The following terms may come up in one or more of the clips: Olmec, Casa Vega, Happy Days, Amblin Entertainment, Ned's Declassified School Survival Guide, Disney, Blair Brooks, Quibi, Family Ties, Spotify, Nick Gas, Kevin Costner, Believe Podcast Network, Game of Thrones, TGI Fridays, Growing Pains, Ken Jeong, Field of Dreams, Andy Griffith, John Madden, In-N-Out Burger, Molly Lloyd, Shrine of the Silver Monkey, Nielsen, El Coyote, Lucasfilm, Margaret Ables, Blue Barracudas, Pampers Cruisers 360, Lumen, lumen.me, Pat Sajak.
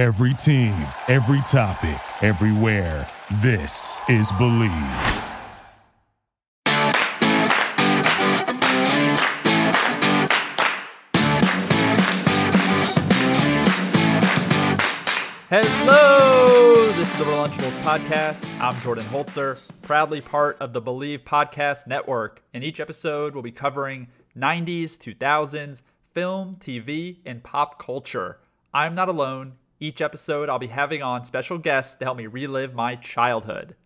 Every team, every topic, everywhere. This is Believe. Hello, this is the Relaunchables podcast. I'm Jordan Holzer, proudly part of the Believe Podcast Network. In each episode, we'll be covering 90s, 2000s, film, TV, and pop culture. I'm not alone. Each episode, I'll be having on special guests to help me relive my childhood.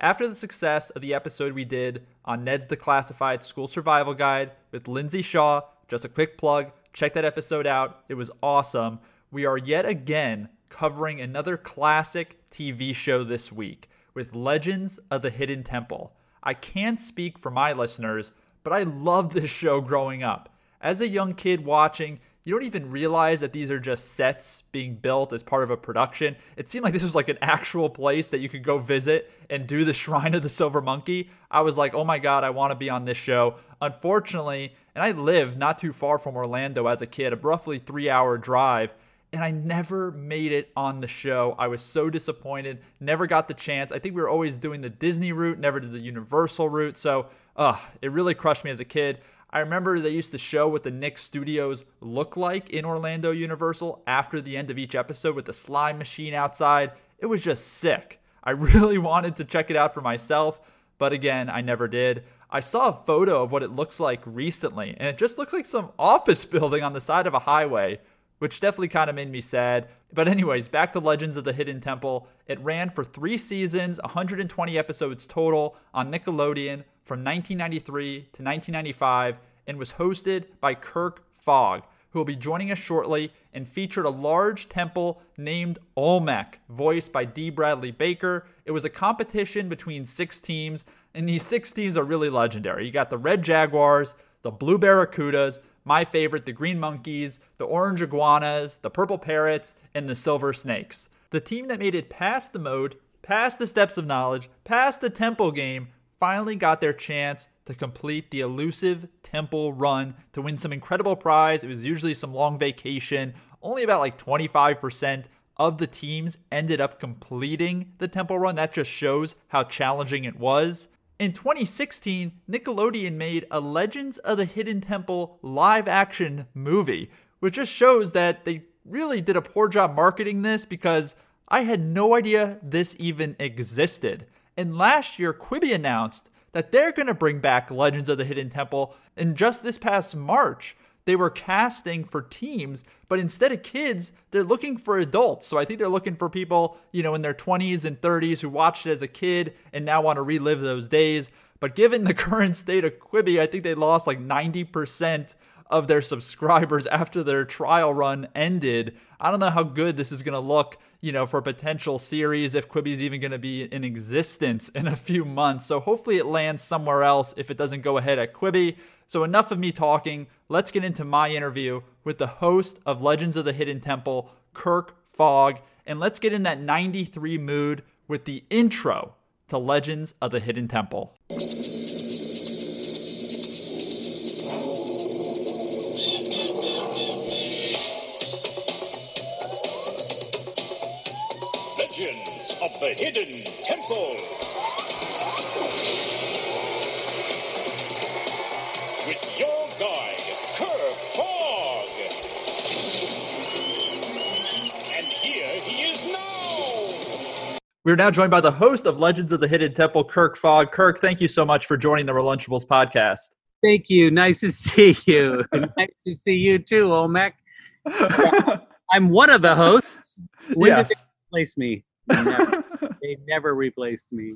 After the success of the episode we did on Ned's Declassified School Survival Guide with Lindsay Shaw, just a quick plug, check that episode out. It was awesome. We are yet again covering another classic TV show this week with Legends of the Hidden Temple. I can't speak for my listeners, but I loved this show growing up. As a young kid watching, you don't even realize that these are just sets being built as part of a production. It seemed like this was like an actual place that you could go visit and do the Shrine of the Silver Monkey. I was like, oh my God, I want to be on this show. Unfortunately, and I lived not too far from Orlando as a kid, a roughly 3-hour drive, and I never made it on the show. I was so disappointed, never got the chance. I think we were always doing the Disney route, never did the Universal route. So it really crushed me as a kid. I remember they used to show what the Nick Studios look like in Orlando Universal after the end of each episode with the slime machine outside. It was just sick. I really wanted to check it out for myself, but again, I never did. I saw a photo of what it looks like recently, and it just looks like some office building on the side of a highway, which definitely kind of made me sad. But anyways, back to Legends of the Hidden Temple. It ran for 3 seasons, 120 episodes total on Nickelodeon from 1993 to 1995, and was hosted by Kirk Fogg, who will be joining us shortly, and featured a large temple named Olmec, voiced by D. Bradley Baker. It was a competition between 6 teams, and these 6 teams are really legendary. You got the Red Jaguars, the Blue Barracudas, my favorite, the Green Monkeys, the Orange Iguanas, the Purple Parrots, and the Silver Snakes. The team that made it past the mode, past the steps of knowledge, past the temple game, finally got their chance to complete the elusive temple run to win some incredible prize. It was usually some long vacation. Only about like 25% of the teams ended up completing the temple run. That just shows how challenging it was. In 2016, Nickelodeon made a Legends of the Hidden Temple live-action movie, which just shows that they really did a poor job marketing this, because I had no idea this even existed. And last year, Quibi announced that they're going to bring back Legends of the Hidden Temple, and just this past March, they were casting for teams, but instead of kids, they're looking for adults. So I think they're looking for people, you know, in their 20s and 30s who watched it as a kid and now want to relive those days. But given the current state of Quibi, I think they lost like 90% of their subscribers after their trial run ended. I don't know how good this is going to look, you know, for a potential series, if Quibi's even going to be in existence in a few months. So hopefully it lands somewhere else if it doesn't go ahead at Quibi. So enough of me talking. Let's get into my interview with the host of Legends of the Hidden Temple, Kirk Fogg, and let's get in that 93 mood with the intro to Legends of the Hidden Temple. Legends of the Hidden Temple, with your guide, Kirk Fogg. And here he is now. We're now joined by the host of Legends of the Hidden Temple, Kirk Fogg. Kirk, thank you so much for joining the Relaunchables podcast. Thank you. Nice to see you. Nice to see you too, Olmec. I'm one of the hosts. Yes. Replace me. They never replaced me.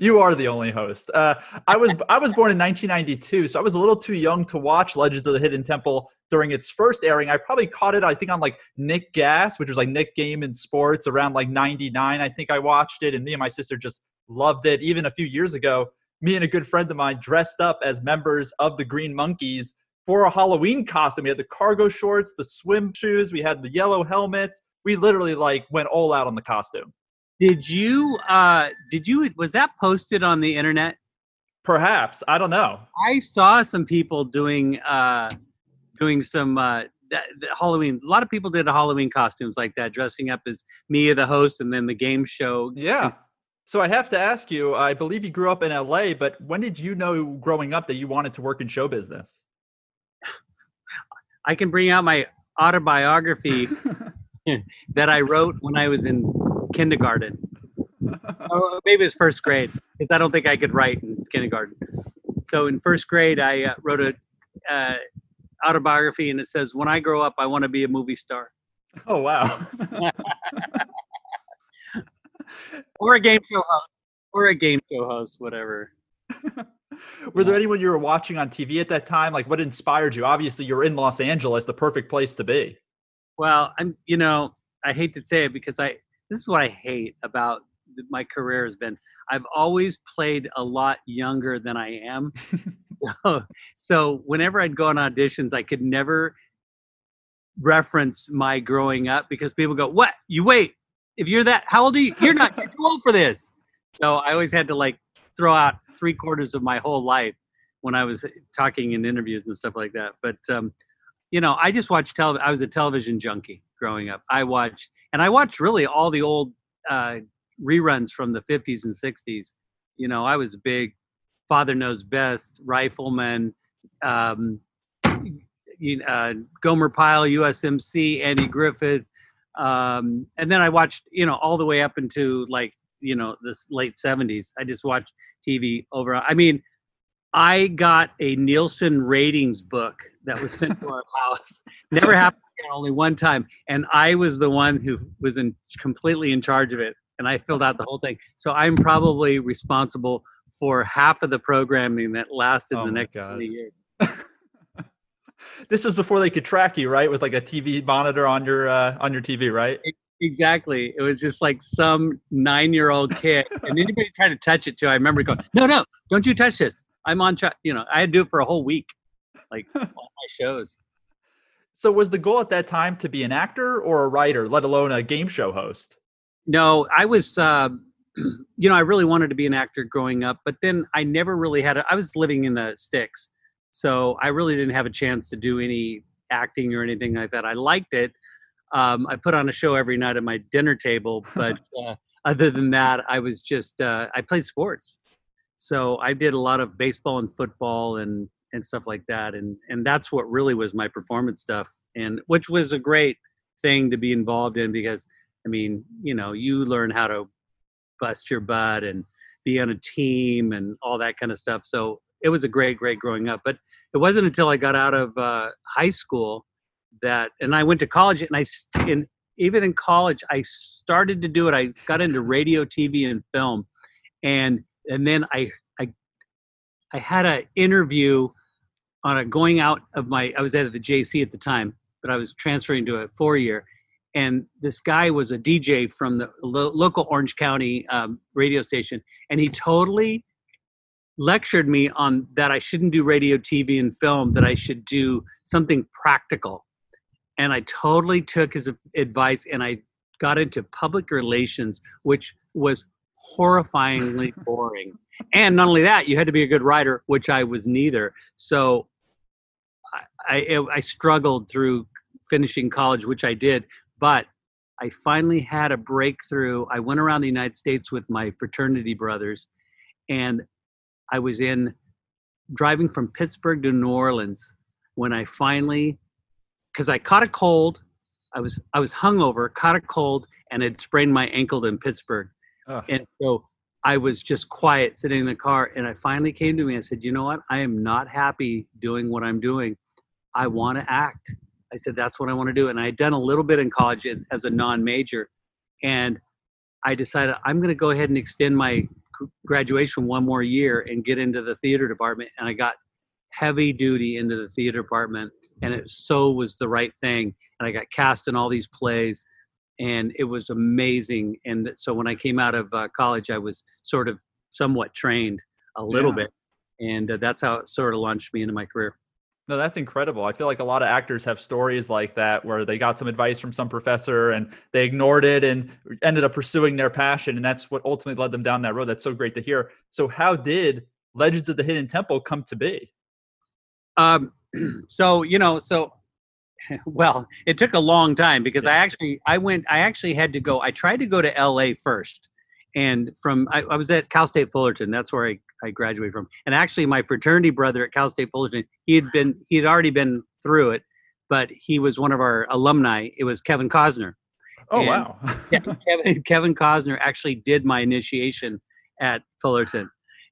You are the only host. I was born in 1992, so I was a little too young to watch Legends of the Hidden Temple during its first airing. I probably caught it, I think, on like Nick Gas, which was like Nick Game and Sports, around like 99. I think I watched it, and me and my sister just loved it. Even a few years ago, me and a good friend of mine dressed up as members of the Green Monkeys for a Halloween costume. We had the cargo shorts, the swim shoes, we had the yellow helmets. We literally like went all out on the costume. Did you, was that posted on the internet? Perhaps. I don't know. I saw some people doing some that Halloween, a lot of people did Halloween costumes like that, dressing up as Mia, the host, and then the game show. Yeah. So I have to ask you, I believe you grew up in LA, but when did you know growing up that you wanted to work in show business? I can bring out my autobiography that I wrote when I was in kindergarten. Or maybe it's first grade, because I don't think I could write in kindergarten. So in first grade, I wrote a autobiography, and it says, when I grow up, I want to be a movie star. Oh, wow. Or a game show host, whatever. Were there anyone you were watching on TV at that time? Like, what inspired you? Obviously, you're in Los Angeles, the perfect place to be. Well, I hate to say it, because this is what I hate about my career has been. I've always played a lot younger than I am. So whenever I'd go on auditions, I could never reference my growing up, because people go, what? You wait. If you're that, how old are you? You're too old for this. So I always had to throw out 3/4 of my whole life when I was talking in interviews and stuff like that. But, I just watched television. I was a television junkie growing up. I watched really all the old reruns from the 50s and 60s. I was a big Father Knows Best, Rifleman, Gomer Pyle, USMC, Andy Griffith. And then I watched, all the way up into this late 70s. I just watched TV overall. I mean, I got a Nielsen ratings book that was sent to our house. Never happened again, only one time. And I was the one who was completely in charge of it. And I filled out the whole thing. So I'm probably responsible for half of the programming that lasted the next 20 years. This was before they could track you, right? With a TV monitor on your TV, right? Exactly. It was just some 9-year-old kid, and anybody trying to touch it too. I remember going, "No, don't you touch this! I'm on track." I had to do it for a whole week, all my shows. So, was the goal at that time to be an actor or a writer, let alone a game show host? No, I was. I really wanted to be an actor growing up, but then I never really had. I was living in the sticks. So I really didn't have a chance to do any acting or anything like that. I liked it. I put on a show every night at my dinner table, but other than that, I was just I played sports. So I did a lot of baseball and football and stuff like that, and that's what really was my performance stuff, and which was a great thing to be involved in, because you learn how to bust your butt and be on a team and all that kind of stuff. So it was a great growing up, but it wasn't until I got out of high school and I went to college, and even in college, I started to do it. I got into radio, TV, and film, and then I had an interview on a going out of I was out of the JC at the time, but I was transferring to a 4-year, and this guy was a DJ from the local Orange County radio station, and he totally lectured me on that I shouldn't do radio, TV, and film, that I should do something practical. And I totally took his advice, and I got into public relations, which was horrifyingly boring. And not only that, you had to be a good writer, which I was neither. So I struggled through finishing college, which I did, but I finally had a breakthrough. I went around the United States with my fraternity brothers, and I was driving from Pittsburgh to New Orleans when I finally, because I caught a cold, I was hungover, caught a cold, and had sprained my ankle in Pittsburgh. Ugh. And so I was just quiet sitting in the car, and I finally came to me and said, you know what? I am not happy doing what I'm doing. I want to act. I said, that's what I want to do. And I had done a little bit in college as a non-major, and I decided I'm going to go ahead and extend my graduation one more year and get into the theater department. And I got heavy duty into the theater department, and it so was the right thing. And I got cast in all these plays, and it was amazing. And so when I came out of college, I was sort of somewhat trained a little bit. And that's how it sort of launched me into my career. No, that's incredible. I feel like a lot of actors have stories like that, where they got some advice from some professor and they ignored it and ended up pursuing their passion. And that's what ultimately led them down that road. That's so great to hear. So how did Legends of the Hidden Temple come to be? So Well, it took a long time because I tried to go to LA first. And I was at Cal State Fullerton. That's where I graduated from. And actually my fraternity brother at Cal State Fullerton, he had already been through it, but he was one of our alumni. It was Kevin Costner. Oh, and wow. Kevin Costner actually did my initiation at Fullerton.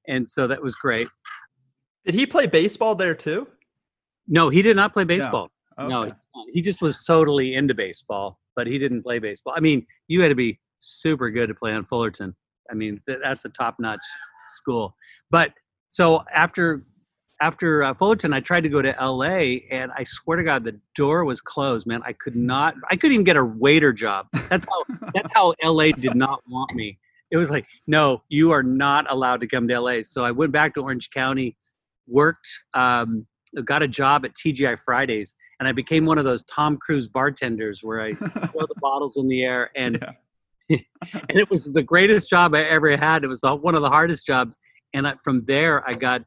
And so that was great. Did he play baseball there too? No, he did not play baseball. No, okay. No, he just was totally into baseball, but he didn't play baseball. I mean, you had to be super good to play on Fullerton. I mean, that's a top-notch school. But so after Fullerton, I tried to go to LA, and I swear to God, the door was closed, man. I couldn't even get a waiter job. That's how LA did not want me. It was like, no, you are not allowed to come to LA. So I went back to Orange County, worked, got a job at TGI Fridays, and I became one of those Tom Cruise bartenders where I throw the bottles in the air. And yeah. And it was the greatest job I ever had. It was one of the hardest jobs. And from there, I got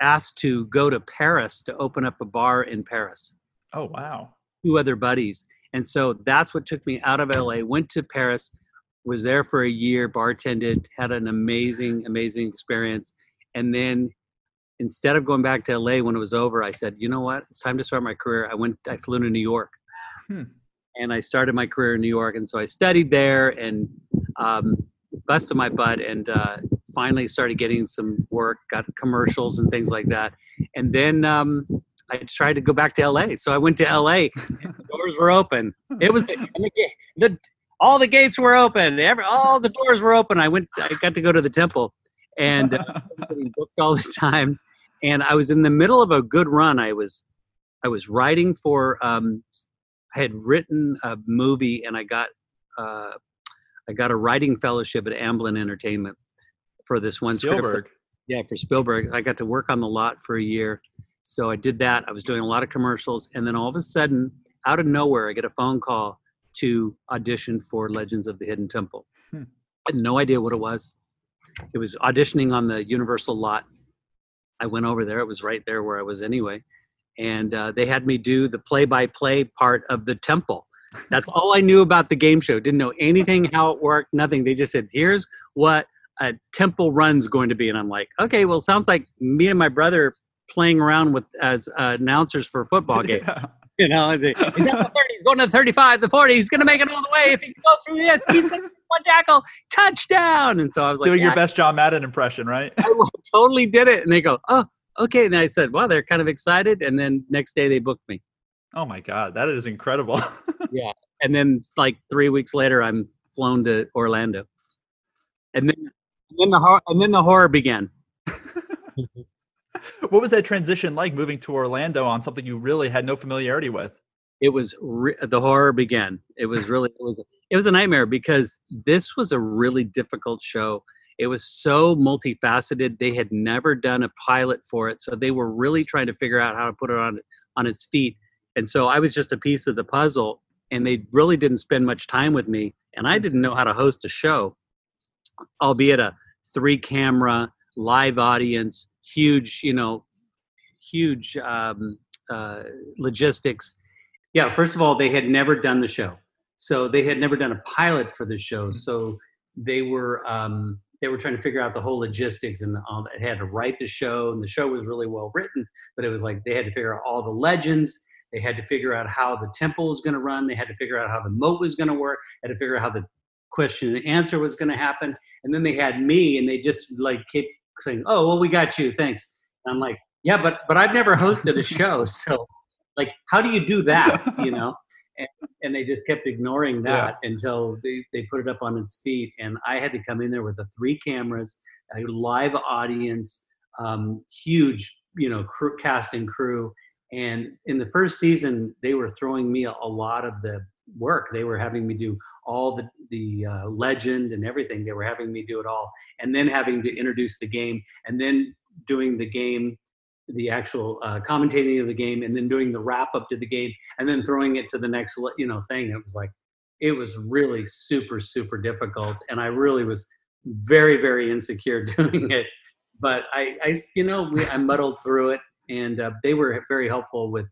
asked to go to Paris to open up a bar in Paris. Oh, wow. 2 other buddies. And so that's what took me out of LA, went to Paris, was there for a year, bartended, had an amazing, amazing experience. And then instead of going back to LA when it was over, I said, you know what, it's time to start my career. I flew to New York. And I started my career in New York. And so I studied there and busted my butt and finally started getting some work, got commercials and things like that. And then I tried to go back to LA. So I went to LA. And the doors were open. It was all the gates were open. All the doors were open. I got to go to the temple and booked all the time. And I was in the middle of a good run. I was writing for I had written a movie and I got a writing fellowship at Amblin Entertainment for this one Spielberg. Script. Yeah, for Spielberg. I got to work on the lot for a year. So I did that. I was doing a lot of commercials. And then all of a sudden, out of nowhere, I get a phone call to audition for Legends of the Hidden Temple. I had no idea what it was. It was auditioning on the Universal lot. I went over there. It was right there where I was anyway. And they had me do the play-by-play part of the temple. That's all I knew about the game show. Didn't know anything, how it worked, nothing. They just said, here's what a temple run's going to be. And I'm like, okay, well, sounds like me and my brother playing around with as announcers for a football game. Yeah. You know, he's at the 30, he's going to the 35, the 40, he's going to make it all the way. If he can go through this, he's going to do 1 tackle, touchdown. And so I was like, doing your best John Madden impression, right? I totally did it. And they go, oh, okay. And I said, well, they're kind of excited. And then next day they booked me. Oh my God, that is incredible. Yeah. And then like 3 weeks later, I'm flown to Orlando. And then the horror began. What was that transition like, moving to Orlando on something you really had no familiarity with? It was the horror began. It was really it was a nightmare because this was a really difficult show. It was so multifaceted. They had never done a pilot for it, so they were really trying to figure out how to put it on its feet. And so I was just a piece of the puzzle, and they really didn't spend much time with me, and I didn't know how to host a show, albeit a 3-camera live audience, huge logistics. Yeah, first of all, they had never done the show. So they had never done a pilot for the show. So they were trying to figure out the whole logistics and all that. They had to write the show, and the show was really well written, but it was like they had to figure out all the legends. They had to figure out how the temple was going to run. They had to figure out how the moat was going to work. They had to figure out how the question and answer was going to happen. And then they had me, and they just like kept saying, oh, well, we got you, thanks. And I'm like, yeah, but I've never hosted a show, so like, how do you do that, you know? And they just kept ignoring that until they put it up on its feet. And I had to come in there with the 3 cameras, a live audience, huge, cast and crew. And in the first season, they were throwing me a lot of the work. They were having me do all the legend and everything. They were having me do it all, and then having to introduce the game, and then doing the game, the actual commentating of the game, and then doing the wrap up to the game, and then throwing it to the next thing. It was really super, super difficult, and I really was very, very insecure doing it. But I muddled through it, And they were very helpful with,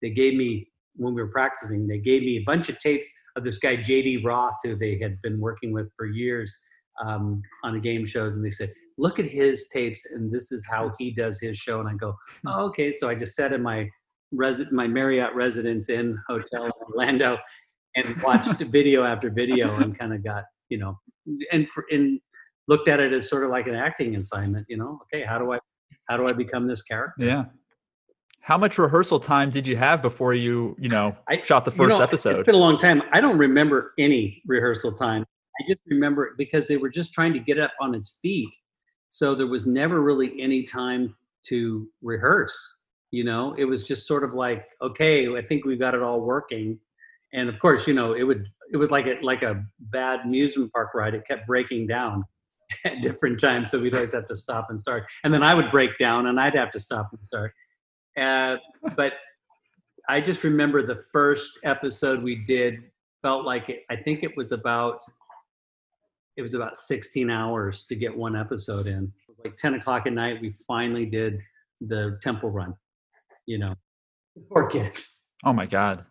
they gave me, when we were practicing, they gave me a bunch of tapes of this guy, JD Roth, who they had been working with for years on the game shows. And they said, look at his tapes, and this is how he does his show. And I go, oh, okay. So I just sat in my my Marriott Residence Inn hotel in Orlando and watched video after video and kind of got, you know, and looked at it as sort of like an acting assignment, you know, okay, how do I become this character? Yeah. How much rehearsal time did you have before you know, shot the first episode? It's been a long time. I don't remember any rehearsal time. I just remember it because they were just trying to get up on its feet. So there was never really any time to rehearse. You know, it was just sort of like, okay, I think we've got it all working. And of course, you know, it was like a bad amusement park ride. It kept breaking down at different times. So we'd always have to stop and start. And then I would break down and I'd have to stop and start. But I just remember the first episode we did felt like it, I think it was about 16 hours to get one episode in. Like 10 o'clock at night, we finally did the temple run, you know, poor kids. Oh my God.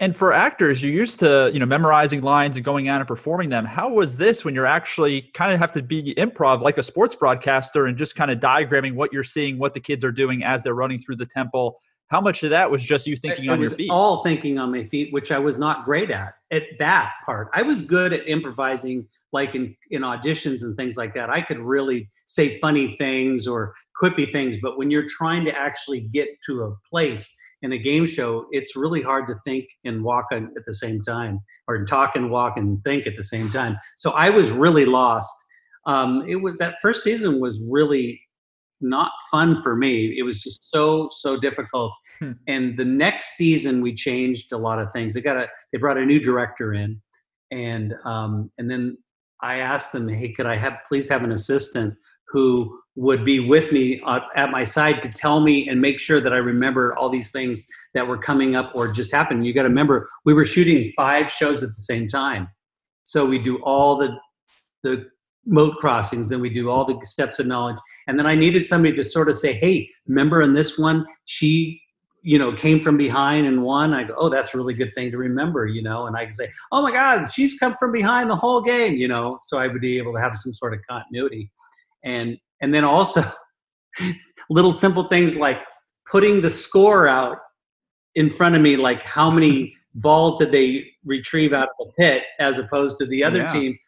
And for actors, you're used to, you know, memorizing lines and going out and performing them. How was this when you're actually kind of have to be improv like a sports broadcaster and just kind of diagramming what you're seeing, what the kids are doing as they're running through the temple? How much of that was just you thinking on your feet? All thinking on my feet, which I was not great at that part. I was good at improvising, like in auditions and things like that. I could really say funny things or quippy things, but when you're trying to actually get to a place in a game show, it's really hard to think and walk at the same time, or talk and walk and think at the same time. So I was really lost. That first season was really not fun for me. It was just so difficult. And the next season we changed a lot of things. They brought a new director in, and then I asked them, hey, could I please have an assistant who would be with me at my side to tell me and make sure that I remember all these things that were coming up or just happened. You got to remember, we were shooting 5 shows at the same time. So we do all the moat crossings, then we do all the steps of knowledge. And then I needed somebody to sort of say, hey, remember in this one, she, you know, came from behind and won. I go, oh, that's a really good thing to remember, you know. And I can say, oh my God, she's come from behind the whole game, you know. So I would be able to have some sort of continuity. And then also little simple things like putting the score out in front of me, like how many balls did they retrieve out of the pit as opposed to the other team,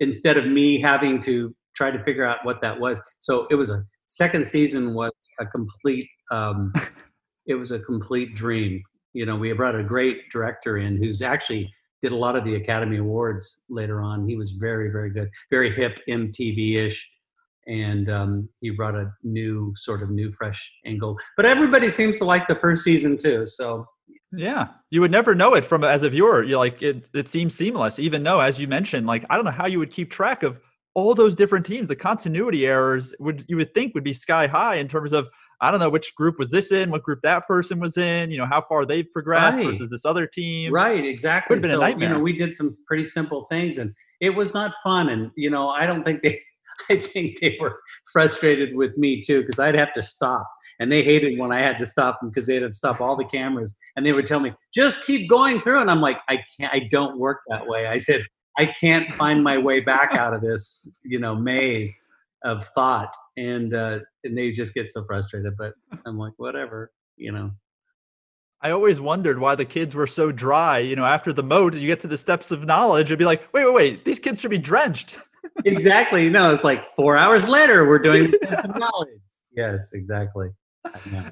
instead of me having to try to figure out what that was. So it was second season was a complete, it was a complete dream. You know, we brought a great director in who's actually did a lot of the Academy Awards later on. He was very, very good, very hip MTV-ish. And he brought a new fresh angle. But everybody seems to like the first season too, so. Yeah, you would never know it from as a viewer. You're like, it seems seamless, even though, as you mentioned, like, I don't know how you would keep track of all those different teams. The continuity errors you would think would be sky high in terms of, I don't know which group was this in, what group that person was in, you know, how far they've progressed versus this other team. Right, exactly. It would have been a nightmare. You know, we did some pretty simple things and it was not fun. And, you know, I think they were frustrated with me too, because I'd have to stop. And they hated when I had to stop them because they had to stop all the cameras. And they would tell me, just keep going through. And I'm like, I don't work that way. I said, I can't find my way back out of this, you know, maze of thought. And they just get so frustrated, but I'm like, whatever, you know. I always wondered why the kids were so dry, you know, after the moat, you get to the steps of knowledge and be like, wait, these kids should be drenched. Exactly. No, it's like 4 hours later, we're doing the steps of knowledge. Yes, exactly. Yeah.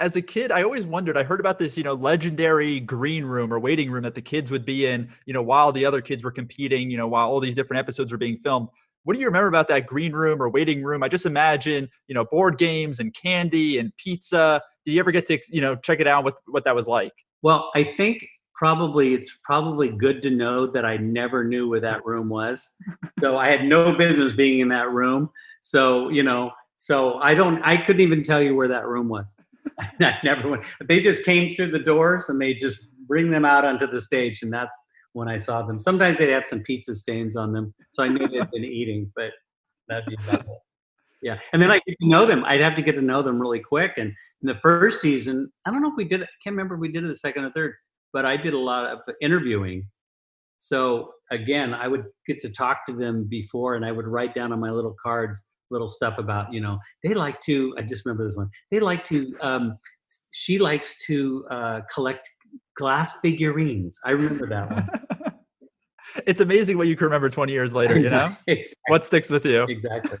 As a kid, I always wondered, I heard about this, you know, legendary green room or waiting room that the kids would be in, you know, while the other kids were competing, you know, while all these different episodes were being filmed. What do you remember about that green room or waiting room? I just imagine, you know, board games and candy and pizza. Did you ever get to, you know, check it out with what that was like? Well, I think it's probably good to know that I never knew where that room was. So I had no business being in that room. So, you know, I couldn't even tell you where that room was. I never went. They just came through the doors and they just bring them out onto the stage. And that's when I saw them. Sometimes they'd have some pizza stains on them. So I knew they'd been eating, but that'd be about it. Yeah. And then I get to know them. I'd have to get to know them really quick. And in the first season, I don't know if we did it. I can't remember if we did it the second or third, but I did a lot of interviewing. So again, I would get to talk to them before, and I would write down on my little cards, little stuff about, you know, they like to, I just remember this one. They like to, she likes to collect glass figurines. I remember that one. It's amazing what you can remember 20 years later, you know? Exactly. What sticks with you? Exactly.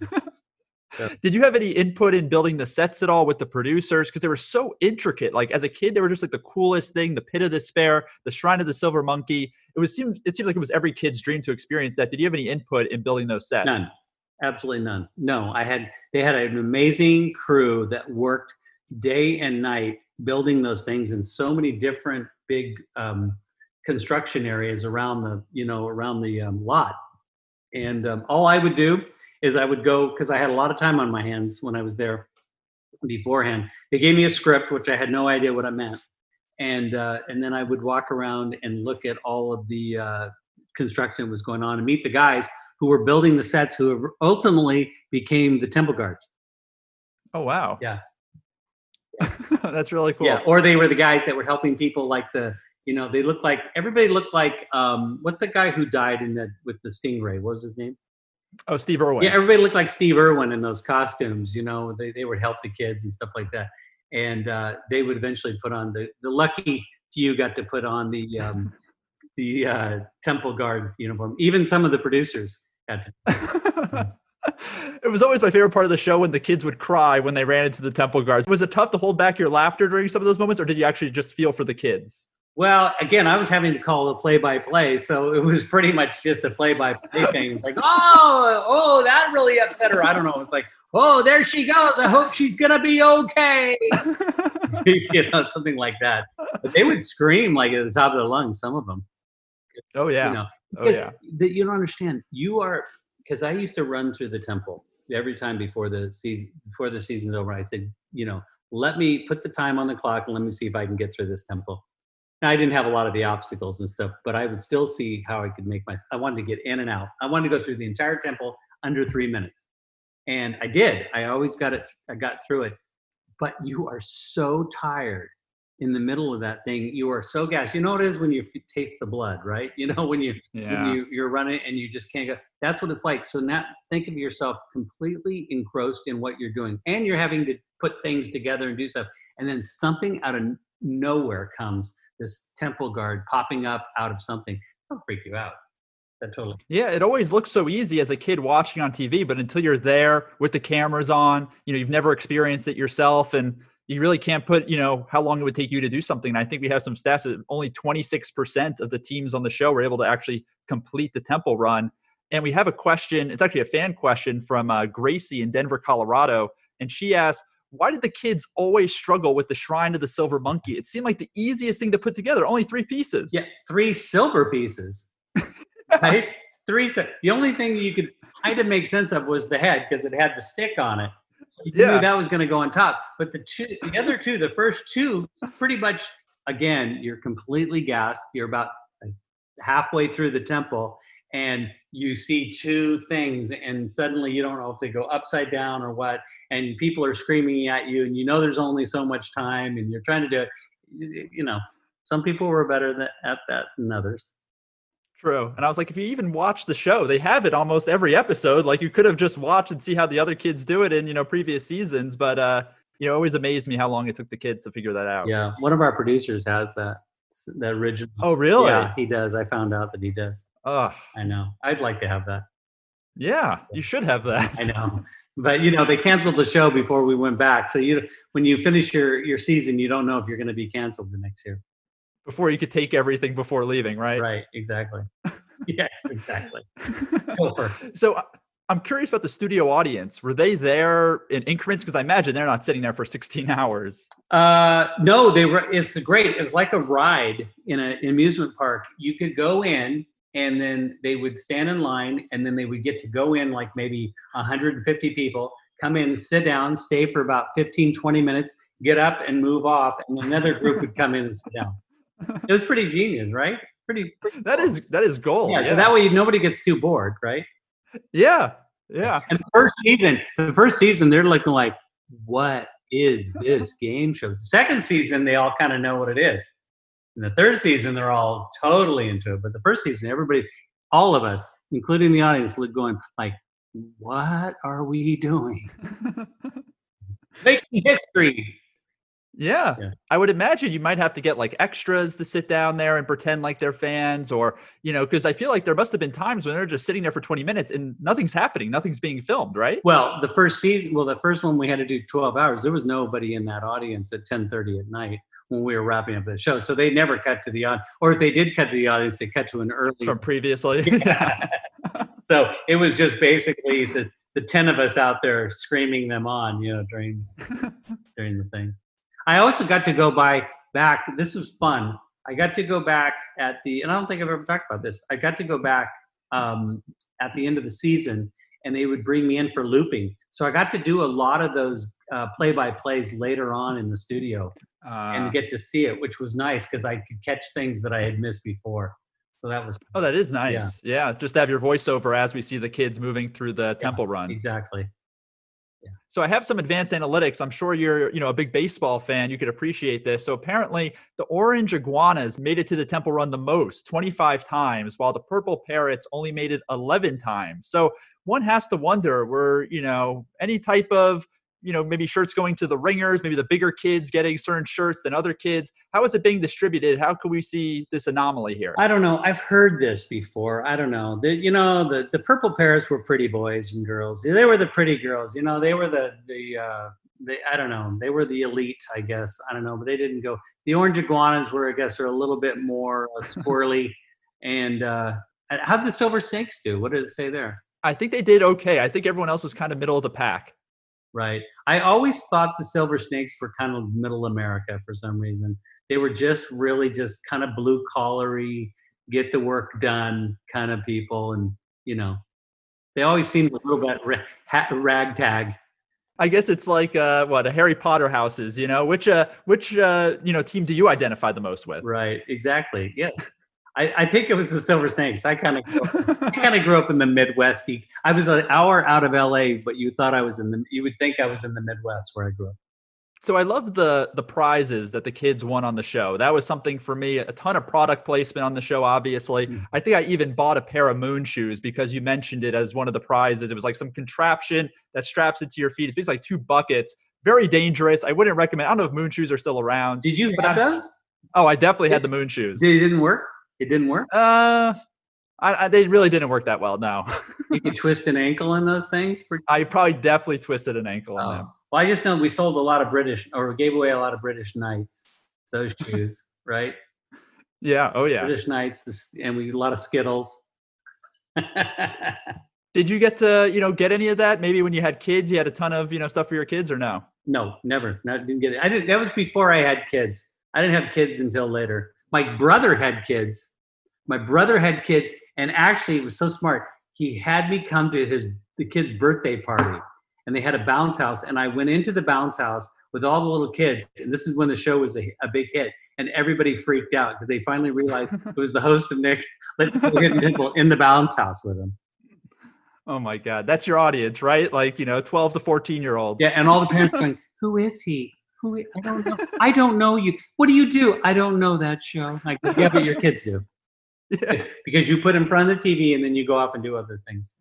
So. Did you have any input in building the sets at all with the producers? Because they were so intricate. Like as a kid, they were just like the coolest thing, the Pit of Despair, the Shrine of the Silver Monkey. It seemed like it was every kid's dream to experience that. Did you have any input in building those sets? None. Absolutely none. No, they had an amazing crew that worked day and night building those things in so many different big construction areas around the lot. And all I would do is I would go, because I had a lot of time on my hands when I was there beforehand. They gave me a script, which I had no idea what I meant. And then I would walk around and look at all of the construction that was going on and meet the guys who were building the sets, who ultimately became the temple guards. Oh, wow. Yeah. That's really cool. Yeah, or they were the guys that were helping people, like they looked like, everybody looked like, what's the guy who died with the stingray? What was his name? Oh, Steve Irwin. Yeah, everybody looked like Steve Irwin in those costumes, you know, they would help the kids and stuff like that. And they would eventually put on, the lucky few got to put on the temple guard uniform. Even some of the producers had to. It was always my favorite part of the show when the kids would cry when they ran into the temple guards. Was it tough to hold back your laughter during some of those moments, or did you actually just feel for the kids? Well, again, I was having to call the play-by-play, so it was pretty much just a play-by-play thing. It's like, oh, that really upset her. I don't know. It's like, oh, there she goes. I hope she's going to be okay. You know, something like that. But they would scream like at the top of their lungs, some of them. Oh, yeah. You know, you don't understand. Because I used to run through the temple every time before the season's over. I said, you know, let me put the time on the clock and let me see if I can get through this temple. Now, I didn't have a lot of the obstacles and stuff, but I would still see how I could I wanted to get in and out. I wanted to go through the entire temple under 3 minutes. And I did. I always got it. I got through it. But you are so tired in the middle of that thing. You are so gassed. You know what it is when you taste the blood, right? You know, when you're running and you just can't go. That's what it's like. So now think of yourself completely engrossed in what you're doing. And you're having to put things together and do stuff. And then something out of nowhere comes. This temple guard popping up out of something. That'll freak you out. That totally. Yeah, it always looks so easy as a kid watching on TV, but until you're there with the cameras on, you know, you've never experienced it yourself, and you really can't put, you know, how long it would take you to do something. And I think we have some stats that only 26% of the teams on the show were able to actually complete the temple run. And we have a question. It's actually a fan question from Gracie in Denver, Colorado, and she asked, why did the kids always struggle with the Shrine of the Silver Monkey? It seemed like the easiest thing to put together, only 3 pieces. Yeah, 3 silver pieces, right? 3. The only thing you could kind of make sense of was the head, because it had the stick on it. So you knew that was going to go on top. But the other two, the first two, pretty much, again, you're completely gassed. You're about halfway through the temple, and you see 2 things, and suddenly you don't know if they go upside down or what, and people are screaming at you, and you know there's only so much time, and you're trying to do it. You know, some people were better at that than others. True. And I was like, if you even watch the show, they have it almost every episode. Like, you could have just watched and see how the other kids do it in, you know, previous seasons. But, you know, it always amazed me how long it took the kids to figure that out. Yeah. One of our producers has that original. Oh, really? Yeah, he does. I found out that he does. Oh, I know. I'd like to have that. Yeah, you should have that. I know. But, you know, they canceled the show before we went back. So when you finish your season, you don't know if you're going to be canceled the next year. Before you could take everything before leaving, right? Right, exactly. Yes, exactly. So I'm curious about the studio audience. Were they there in increments? Because I imagine they're not sitting there for 16 hours. No, they were. It's great. It's like a ride in an amusement park. You could go in, and then they would stand in line, and then they would get to go in, like maybe 150 people, come in, sit down, stay for about 15, 20 minutes, get up and move off. And another group would come in and sit down. It was pretty genius, right? Pretty cool. That is gold. Yeah, yeah. So that way nobody gets too bored, right? Yeah. Yeah. And the first season, they're looking like, what is this game show? The second season, they all kind of know what it is. And the third season, they're all totally into it. But the first season, everybody, all of us, including the audience, look going like, what are we doing? Making history. Yeah. I would imagine you might have to get like extras to sit down there and pretend like they're fans, or, you know, because I feel like there must have been times when they're just sitting there for 20 minutes and nothing's happening. Nothing's being filmed, right? Well, the first one we had to do 12 hours. There was nobody in that audience at 10:30 at night when we were wrapping up the show. So they never cut to the audience, or if they did cut to the audience, they cut to an early. From previously. Yeah. So it was just basically the 10 of us out there screaming them on, you know, during the thing. I also got to go back. This was fun. I got to go back at the, and I don't think I've ever talked about this. I got to go back at the end of the season, and they would bring me in for looping. So I got to do a lot of those play-by-plays later on in the studio and get to see it, which was nice because I could catch things that I had missed before. So that was fun. Oh, that is nice. Yeah. Just have your voiceover as we see the kids moving through the temple run. Exactly. Yeah. So I have some advanced analytics. I'm sure you're, you know, a big baseball fan. You could appreciate this. So apparently the Orange Iguanas made it to the temple run the most, 25 times, while the Purple Parrots only made it 11 times. So one has to wonder, were, you know, any type of, you know, maybe shirts going to the ringers, maybe the bigger kids getting certain shirts than other kids. How is it being distributed? How can we see this anomaly here? I don't know. I've heard this before. I don't know. The Purple Parrots were pretty boys and girls. They were the pretty girls. You know, they were the I don't know. They were the elite, I guess. I don't know, but they didn't go. The Orange Iguanas were, I guess, are a little bit more squirrely. And how'd the Silver Snakes do? What did it say there? I think they did okay. I think everyone else was kind of middle of the pack. Right. I always thought the Silver Snakes were kind of middle America for some reason. They were just really just kind of blue collary, get the work done kind of people. And, you know, they always seemed a little bit ragtag. I guess it's like, the Harry Potter houses, you know, which you know, team do you identify the most with? Right. Exactly. Yes. I think it was the Silver Snakes. I kind of grew up in the Midwest. I was an hour out of LA, but you would think I was in the Midwest where I grew up. So I love the prizes that the kids won on the show. That was something for me, a ton of product placement on the show, obviously. Mm-hmm. I think I even bought a pair of moon shoes because you mentioned it as one of the prizes. It was like some contraption that straps into your feet. It's basically like two buckets, very dangerous. I wouldn't recommend. I don't know if moon shoes are still around. Did you have those? Oh, I definitely had the moon shoes. They didn't work? It didn't work? They really didn't work that well, no. You could twist an ankle in those things? I probably definitely twisted an ankle in them. Well, I just know we sold a lot of gave away a lot of British Knights, those shoes, right? Yeah, oh yeah. British Knights, and we a lot of Skittles. Did you get to, you know, get any of that? Maybe when you had kids, you had a ton of, you know, stuff for your kids or no? No, never. No, didn't get it. That was before I had kids. I didn't have kids until later. My brother had kids, and actually it was so smart. He had me come to the kid's birthday party, and they had a bounce house, and I went into the bounce house with all the little kids, and this is when the show was a big hit, and everybody freaked out because they finally realized it was the host of Nick in the bounce house with him. Oh my God, that's your audience, right? Like, you know, 12 to 14-year-olds. Yeah, and all the parents going, who is he? I don't know. I don't know you. What do you do? I don't know that show. Like, yeah, but your kids do. Yeah. Because you put in front of the TV and then you go off and do other things.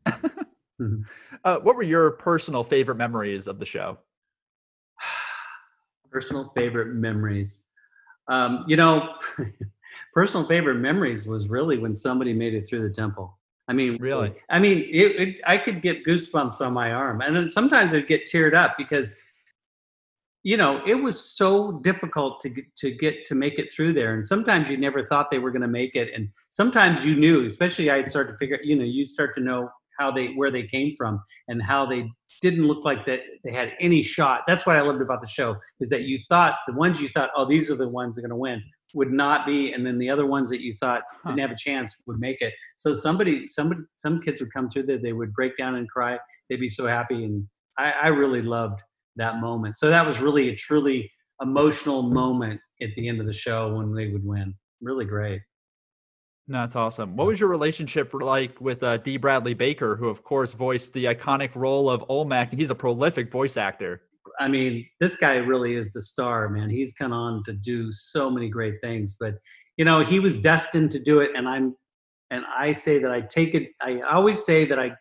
Mm-hmm. What were your personal favorite memories of the show? Personal favorite memories. You know, personal favorite memories was really when somebody made it through the temple. I mean, really? I mean, I could get goosebumps on my arm. And then sometimes I'd get teared up because, you know, it was so difficult to make it through there. And sometimes you never thought they were going to make it. And sometimes you knew, especially I'd start to figure, you know, you start to know where they came from and how they didn't look like that they had any shot. That's what I loved about the show, is that you thought the ones you thought, oh, these are the ones that are going to win, would not be. And then the other ones that you thought didn't have a chance would make it. So some kids would come through there, they would break down and cry. They'd be so happy. And I really loved that moment. So that was really a truly emotional moment at the end of the show when they would win. Really great. That's awesome. What was your relationship like with D. Bradley Baker, who of course voiced the iconic role of Olmec, and he's a prolific voice actor? I mean, this guy really is the star, man. He's gone on to do so many great things, but you know, he was destined to do it. I always say that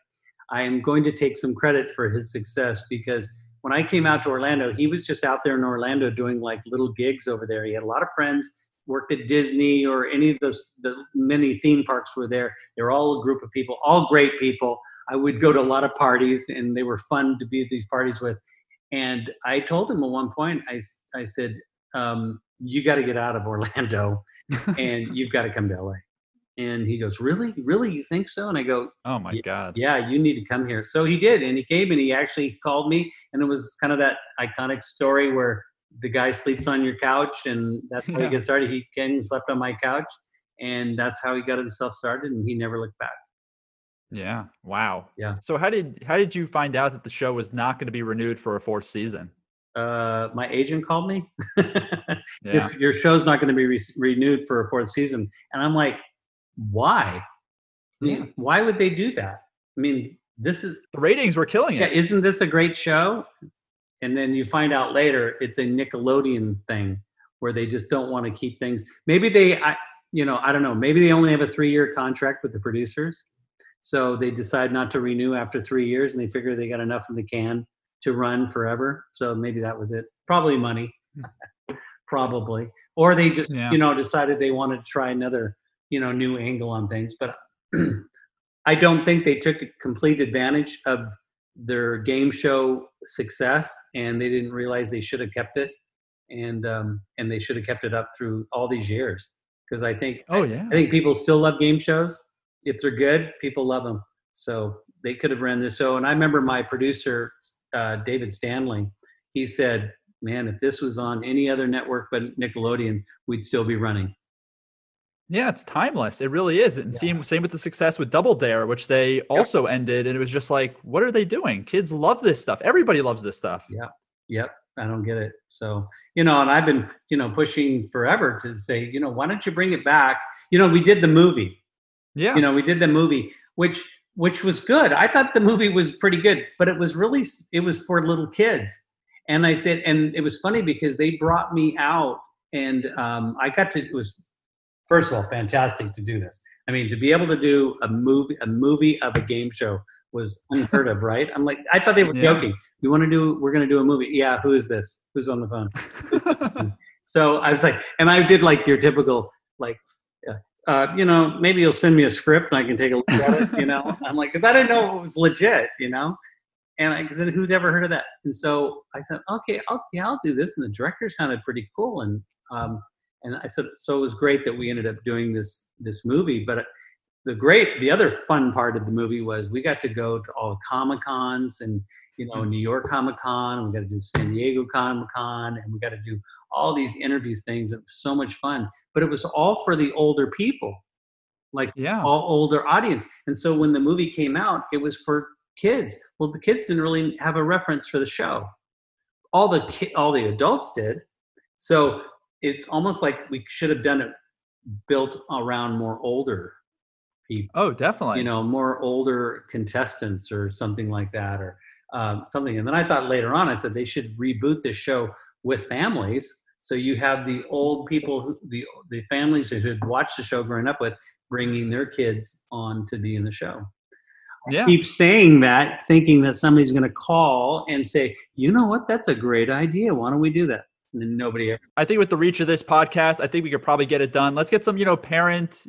I am going to take some credit for his success, because when I came out to Orlando, he was just out there in Orlando doing like little gigs over there. He had a lot of friends, worked at Disney or any of the many theme parks were there. They were all a group of people, all great people. I would go to a lot of parties and they were fun to be at these parties with. And I told him at one point, I said, you got to get out of Orlando and you've got to come to LA. And he goes, really? You think so? And I go, oh my God. Yeah, you need to come here. So he did. And he came and he actually called me. And it was kind of that iconic story where the guy sleeps on your couch, and that's how he gets started. He came and slept on my couch, and that's how he got himself started. And he never looked back. Yeah. Wow. Yeah. So how did you find out that the show was not going to be renewed for a fourth season? My agent called me. If your show's not going to be renewed for a fourth season. And I'm like, why? Yeah. I mean, why would they do that? I mean, the ratings were killing it. Yeah, isn't this a great show? And then you find out later it's a Nickelodeon thing where they just don't want to keep things. Maybe I don't know. Maybe they only have a 3-year contract with the producers. So they decide not to renew after 3 years, and they figure they got enough in the can to run forever. So maybe that was it. Probably money. Probably. Or they just, decided they wanted to try another, new angle on things. But I don't think they took complete advantage of their game show success, and they didn't realize they should have kept it. And they should have kept it up through all these years. Because I think, I think people still love game shows. If they're good, people love them. So they could have ran this show. And I remember my producer, David Stanley, he said, man, if this was on any other network but Nickelodeon, we'd still be running. Yeah, it's timeless. It really is. And same with the success with Double Dare, which they also ended. And it was just like, what are they doing? Kids love this stuff. Everybody loves this stuff. Yeah. Yep. I don't get it. So, and I've been, pushing forever to say, why don't you bring it back? We did the movie. Yeah. We did the movie, which was good. I thought the movie was pretty good, but it was for little kids. And I said, and it was funny because they brought me out, and it was, first of all, fantastic to do this. I mean, to be able to do a movie of a game show was unheard of, right? I'm like, I thought they were joking. We're going to do a movie. Yeah. Who is this? Who's on the phone? So I was like, and I did like your typical, like, maybe you'll send me a script and I can take a look at it, I'm like, because I didn't know it was legit, and I said, who'd ever heard of that? And so I said, okay, I'll do this. And the director sounded pretty cool. And I said, so it was great that we ended up doing this movie. But the other fun part of the movie was we got to go to all the Comic-Cons and, New York Comic-Con, and we got to do San Diego Comic-Con, and we got to do all these interviews things. It was so much fun, but it was all for the older people, all older audience. And so when the movie came out, it was for kids. Well, the kids didn't really have a reference for the show. All the adults did. So it's almost like we should have done it built around more older people. Oh, definitely. More older contestants or something like that, or something. And then I thought later on, I said they should reboot this show with families. So you have the old people, the families who had watched the show growing up with, bringing their kids on to be in the show. Yeah. I keep saying that, thinking that somebody's going to call and say, you know what, that's a great idea. Why don't we do that? And nobody ever. I think with the reach of this podcast, I think we could probably get it done. Let's get some, parent,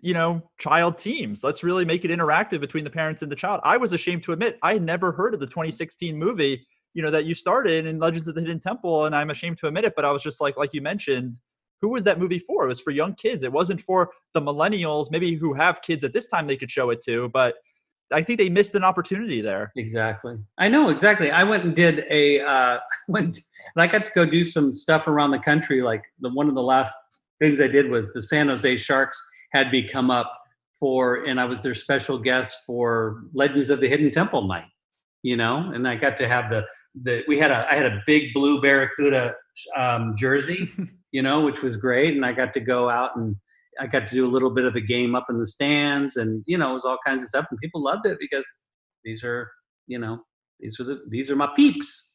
child teams. Let's really make it interactive between the parents and the child. I was ashamed to admit I had never heard of the 2016 movie, that you started in Legends of the Hidden Temple, and I'm ashamed to admit it, but I was just like you mentioned, who was that movie for? It was for young kids. It wasn't for the millennials, maybe who have kids at this time they could show it to, but I think they missed an opportunity there. Exactly. I know, exactly. I went and did and I got to go do some stuff around the country. Like one of the last things I did was the San Jose Sharks had me come up and I was their special guest for Legends of the Hidden Temple night, and I got to have I had a big blue Barracuda jersey, which was great. And I got to go out and, I got to do a little bit of a game up in the stands, and, you know, it was all kinds of stuff, and people loved it because these are, you know, these are my peeps.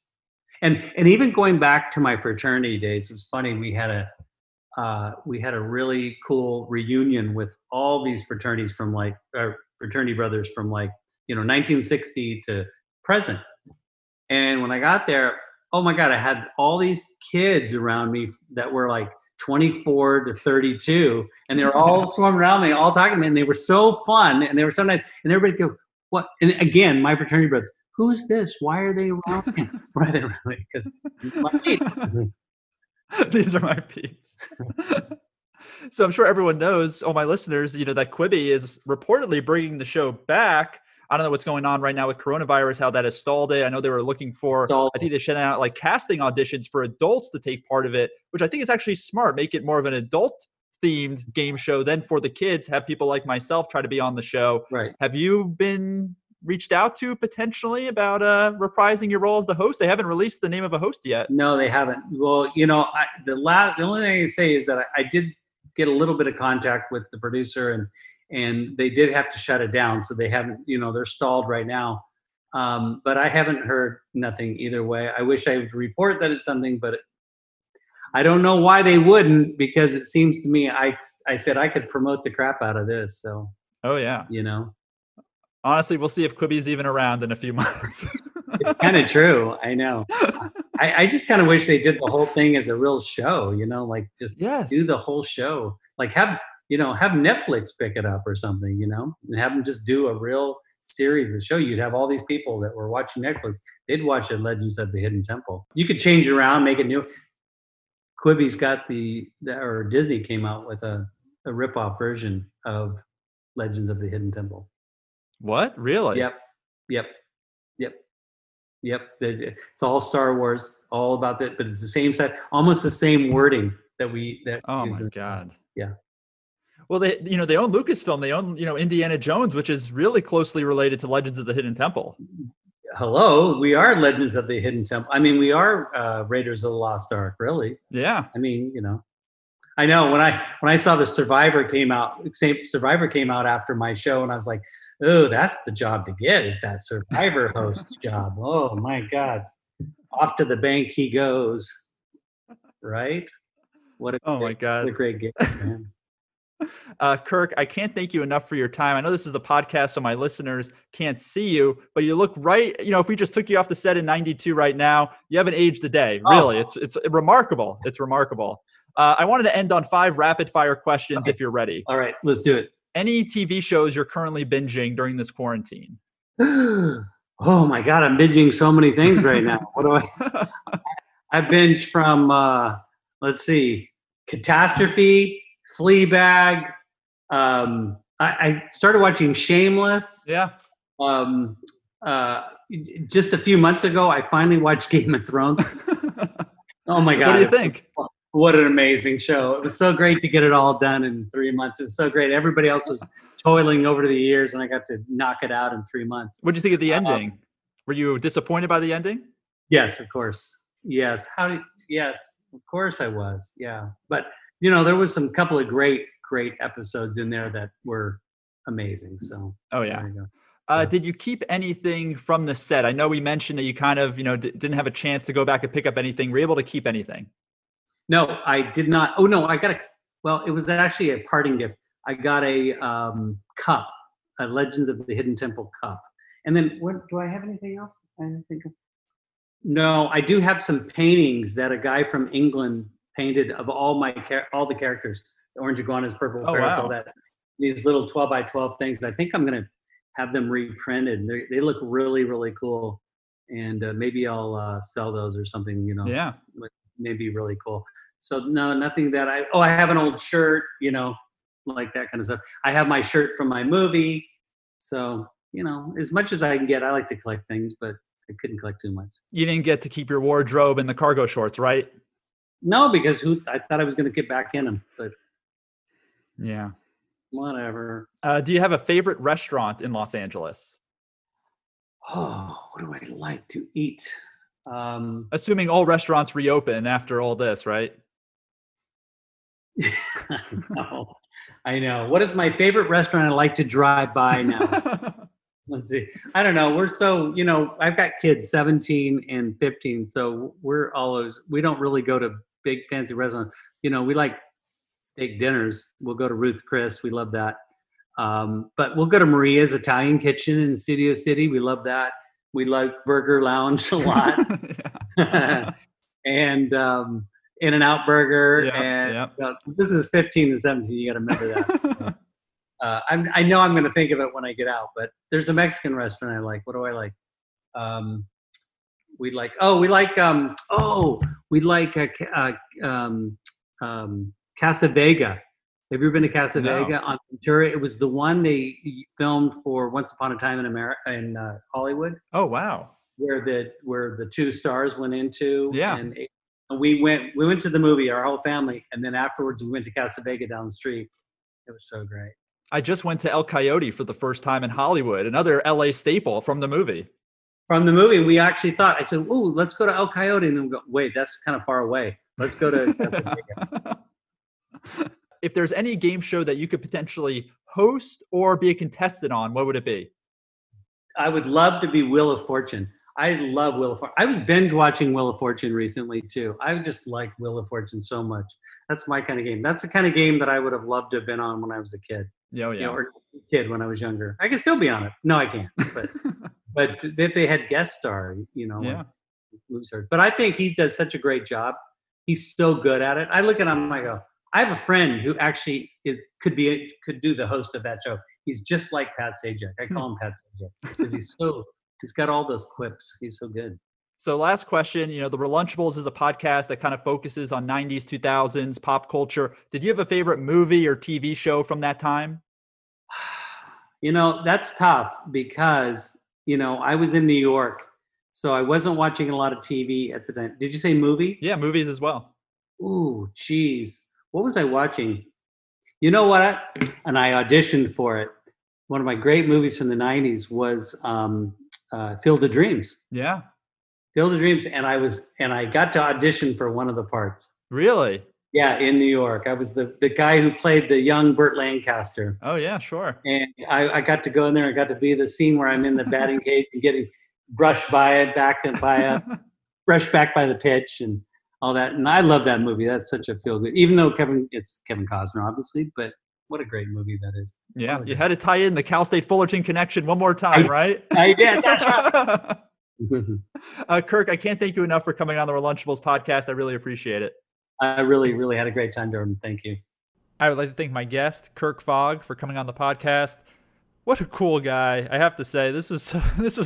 And even going back to my fraternity days, it was funny. We had a really cool reunion with all these fraternities from like, or fraternity brothers from like, you know, 1960 to present. And when I got there, oh my God, I had all these kids around me that were like 24 to 32, and they were all swarming around me, all talking to me, and they were so fun, and they were so nice. And everybody go, what? And again, my fraternity brothers, who's this? Why are they around me? Why are they around me? Because my peeps. These are my peeps. So I'm sure everyone knows, all my listeners, you know, that Quibi is reportedly bringing the show back. I don't know what's going on right now with coronavirus, how that has stalled it. I know they were looking for, I think they sent out like casting auditions for adults to take part of it, which I think is actually smart. Make it more of an adult themed game show than for the kids. Have people like myself try to be on the show. Right. Have you been reached out to potentially about reprising your role as the host? They haven't released the name of a host yet. No, they haven't. Well, you know, the only thing I can say is that I did get a little bit of contact with the producer, and they did have to shut it down. So they haven't, you know, they're stalled right now. But I haven't heard nothing either way. I wish I would report that it's something, but I don't know why they wouldn't, because it seems to me, I said I could promote the crap out of this. So, oh yeah. You know, honestly, we'll see if Quibi's even around in a few months. It's kind of true. I know. I just kind of wish they did the whole thing as a real show, you know, like just do the whole show, like have Netflix pick it up or something, you know, and have them just do a real series of show. You'd have all these people that were watching Netflix. They'd watch it, Legends of the Hidden Temple. You could change it around, make it new. Quibi's got or Disney came out with a ripoff version of Legends of the Hidden Temple. What? Really? Yep. It's all Star Wars, all about that, but it's the same set, almost the same wording that we. Oh my God. Yeah. Well, they own Lucasfilm. They own, you know, Indiana Jones, which is really closely related to Legends of the Hidden Temple. Hello, we are Legends of the Hidden Temple. I mean, we are Raiders of the Lost Ark, really. Yeah. I mean, you know, I know when I saw the Survivor came out after my show, and I was like, oh, that's the job to get, is that Survivor host job. Oh my God, off to the bank he goes. Right? What a great game, man. Kirk, I can't thank you enough for your time. I know this is a podcast, so my listeners can't see you, but you look right. You know, if we just took you off the set in 92 right now, you haven't aged a day. Really, it's remarkable. It's remarkable. I wanted to end on 5 rapid fire questions if you're ready. All right, let's do it. Any TV shows you're currently binging during this quarantine? Oh my God, I'm binging so many things right now. What do I binge from, let's see, Catastrophe, Fleabag. I started watching Shameless. Yeah. Just a few months ago, I finally watched Game of Thrones. Oh my God. What do you think? What an amazing show. It was so great to get it all done in 3 months. It's so great. Everybody else was toiling over to the years, and I got to knock it out in 3 months. What did you think of the ending? Were you disappointed by the ending? Yes, of course. Yes. Yes, of course I was. Yeah. But you know, there was some couple of great episodes in there that were amazing. So, oh yeah. Did you keep anything from the set? I know we mentioned that you kind of, you know, didn't have a chance to go back and pick up anything. Were you able to keep anything? No, I did not. Oh no, it was actually a parting gift. I got a cup, a Legends of the Hidden Temple cup. And then what, do I have anything else? No, I do have some paintings that a guy from England painted of all the characters, the Orange Iguanas, Purple Parrots, all that. These little 12x12 things. I think I'm going to have them reprinted. They look really, really cool. And maybe I'll sell those or something, you know. Yeah. Maybe really cool. So no, nothing that I have an old shirt, you know, like that kind of stuff. I have my shirt from my movie. So, you know, as much as I can get, I like to collect things, but I couldn't collect too much. You didn't get to keep your wardrobe and the cargo shorts, right? No, because I thought I was going to get back in them, but yeah, whatever. Do you have a favorite restaurant in Los Angeles? Oh, what do I like to eat? Assuming all restaurants reopen after all this, right? No, I know. What is my favorite restaurant I like to drive by now? Let's see. I don't know. We're so, you know, I've got kids 17 and 15. So we're always, we don't really go to big fancy restaurants. You know, we like steak dinners. We'll go to Ruth Chris. We love that. But we'll go to Maria's Italian Kitchen in Studio City. We love that. We like Burger Lounge a lot. And In-N-Out Burger. Yep, and yep. You know, so this is 15 and 17. You got to remember that. So. I know I'm going to think of it when I get out, but there's a Mexican restaurant I like. What do I like? We like Casa Vega. Have you ever been to Casa Vega on Ventura? It was the one they filmed for Once Upon a Time in America in Hollywood. Oh wow! Where the two stars went into. Yeah. And we went to the movie, our whole family, and then afterwards we went to Casa Vega down the street. It was so great. I just went to El Coyote for the first time in Hollywood, another LA staple from the movie. We actually thought, I said, "Ooh, let's go to El Coyote." And then we go, "Wait, that's kind of far away. Let's go to Casa Vega." If there's any game show that you could potentially host or be a contestant on, what would it be? I would love to be Wheel of Fortune. I love Wheel of Fortune. I was binge watching Wheel of Fortune recently too. I just like Wheel of Fortune so much. That's my kind of game. That's the kind of game that I would have loved to have been on when I was a kid. Oh, yeah, you know, or kid when I was younger. I could still be on it. No, I can't. But but if they had guest star, you know, yeah. But I think he does such a great job. He's so good at it. I look at him and I go, I have a friend who actually could do the host of that show. He's just like Pat Sajak. I call him Pat Sajak because he's got all those quips. He's so good. So last question, you know, the Relaunchables is a podcast that kind of focuses on 90s, 2000s, pop culture. Did you have a favorite movie or TV show from that time? You know, that's tough because, you know, I was in New York, so I wasn't watching a lot of TV at the time. Did you say movie? Yeah, movies as well. Ooh, geez. What was I watching? You know what? I auditioned for it. One of my great movies from the 90s was Field of Dreams. Yeah. Field of Dreams. And I got to audition for one of the parts. Really? Yeah. In New York. I was the guy who played the young Burt Lancaster. Oh yeah, sure. And I got to go in there. I got to be the scene where I'm in the batting cage and getting brushed back by the pitch and all that. And I love that movie. That's such a feel good, even though it's Kevin Costner, obviously, but what a great movie that is. Yeah. You had to tie in the Cal State Fullerton connection one more time, right? I did. That's right. Kirk, I can't thank you enough for coming on the Relaunchables podcast. I really appreciate it. I really, really had a great time, Jordan. Thank you. I would like to thank my guest, Kirk Fogg, for coming on the podcast. What a cool guy. I have to say, this was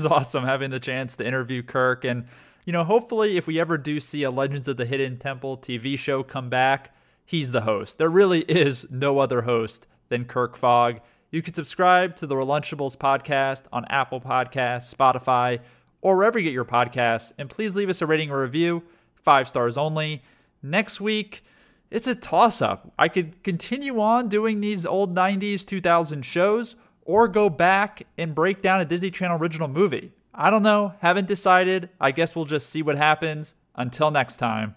awesome having the chance to interview Kirk. And you know, hopefully if we ever do see a Legends of the Hidden Temple TV show come back, he's the host. There really is no other host than Kirk Fogg. You can subscribe to the Relaunchables podcast on Apple Podcasts, Spotify, or wherever you get your podcasts. And please leave us a rating or review, 5 stars only. Next week, it's a toss-up. I could continue on doing these old 90s, 2000 shows, or go back and break down a Disney Channel original movie. I don't know. Haven't decided. I guess we'll just see what happens. Until next time.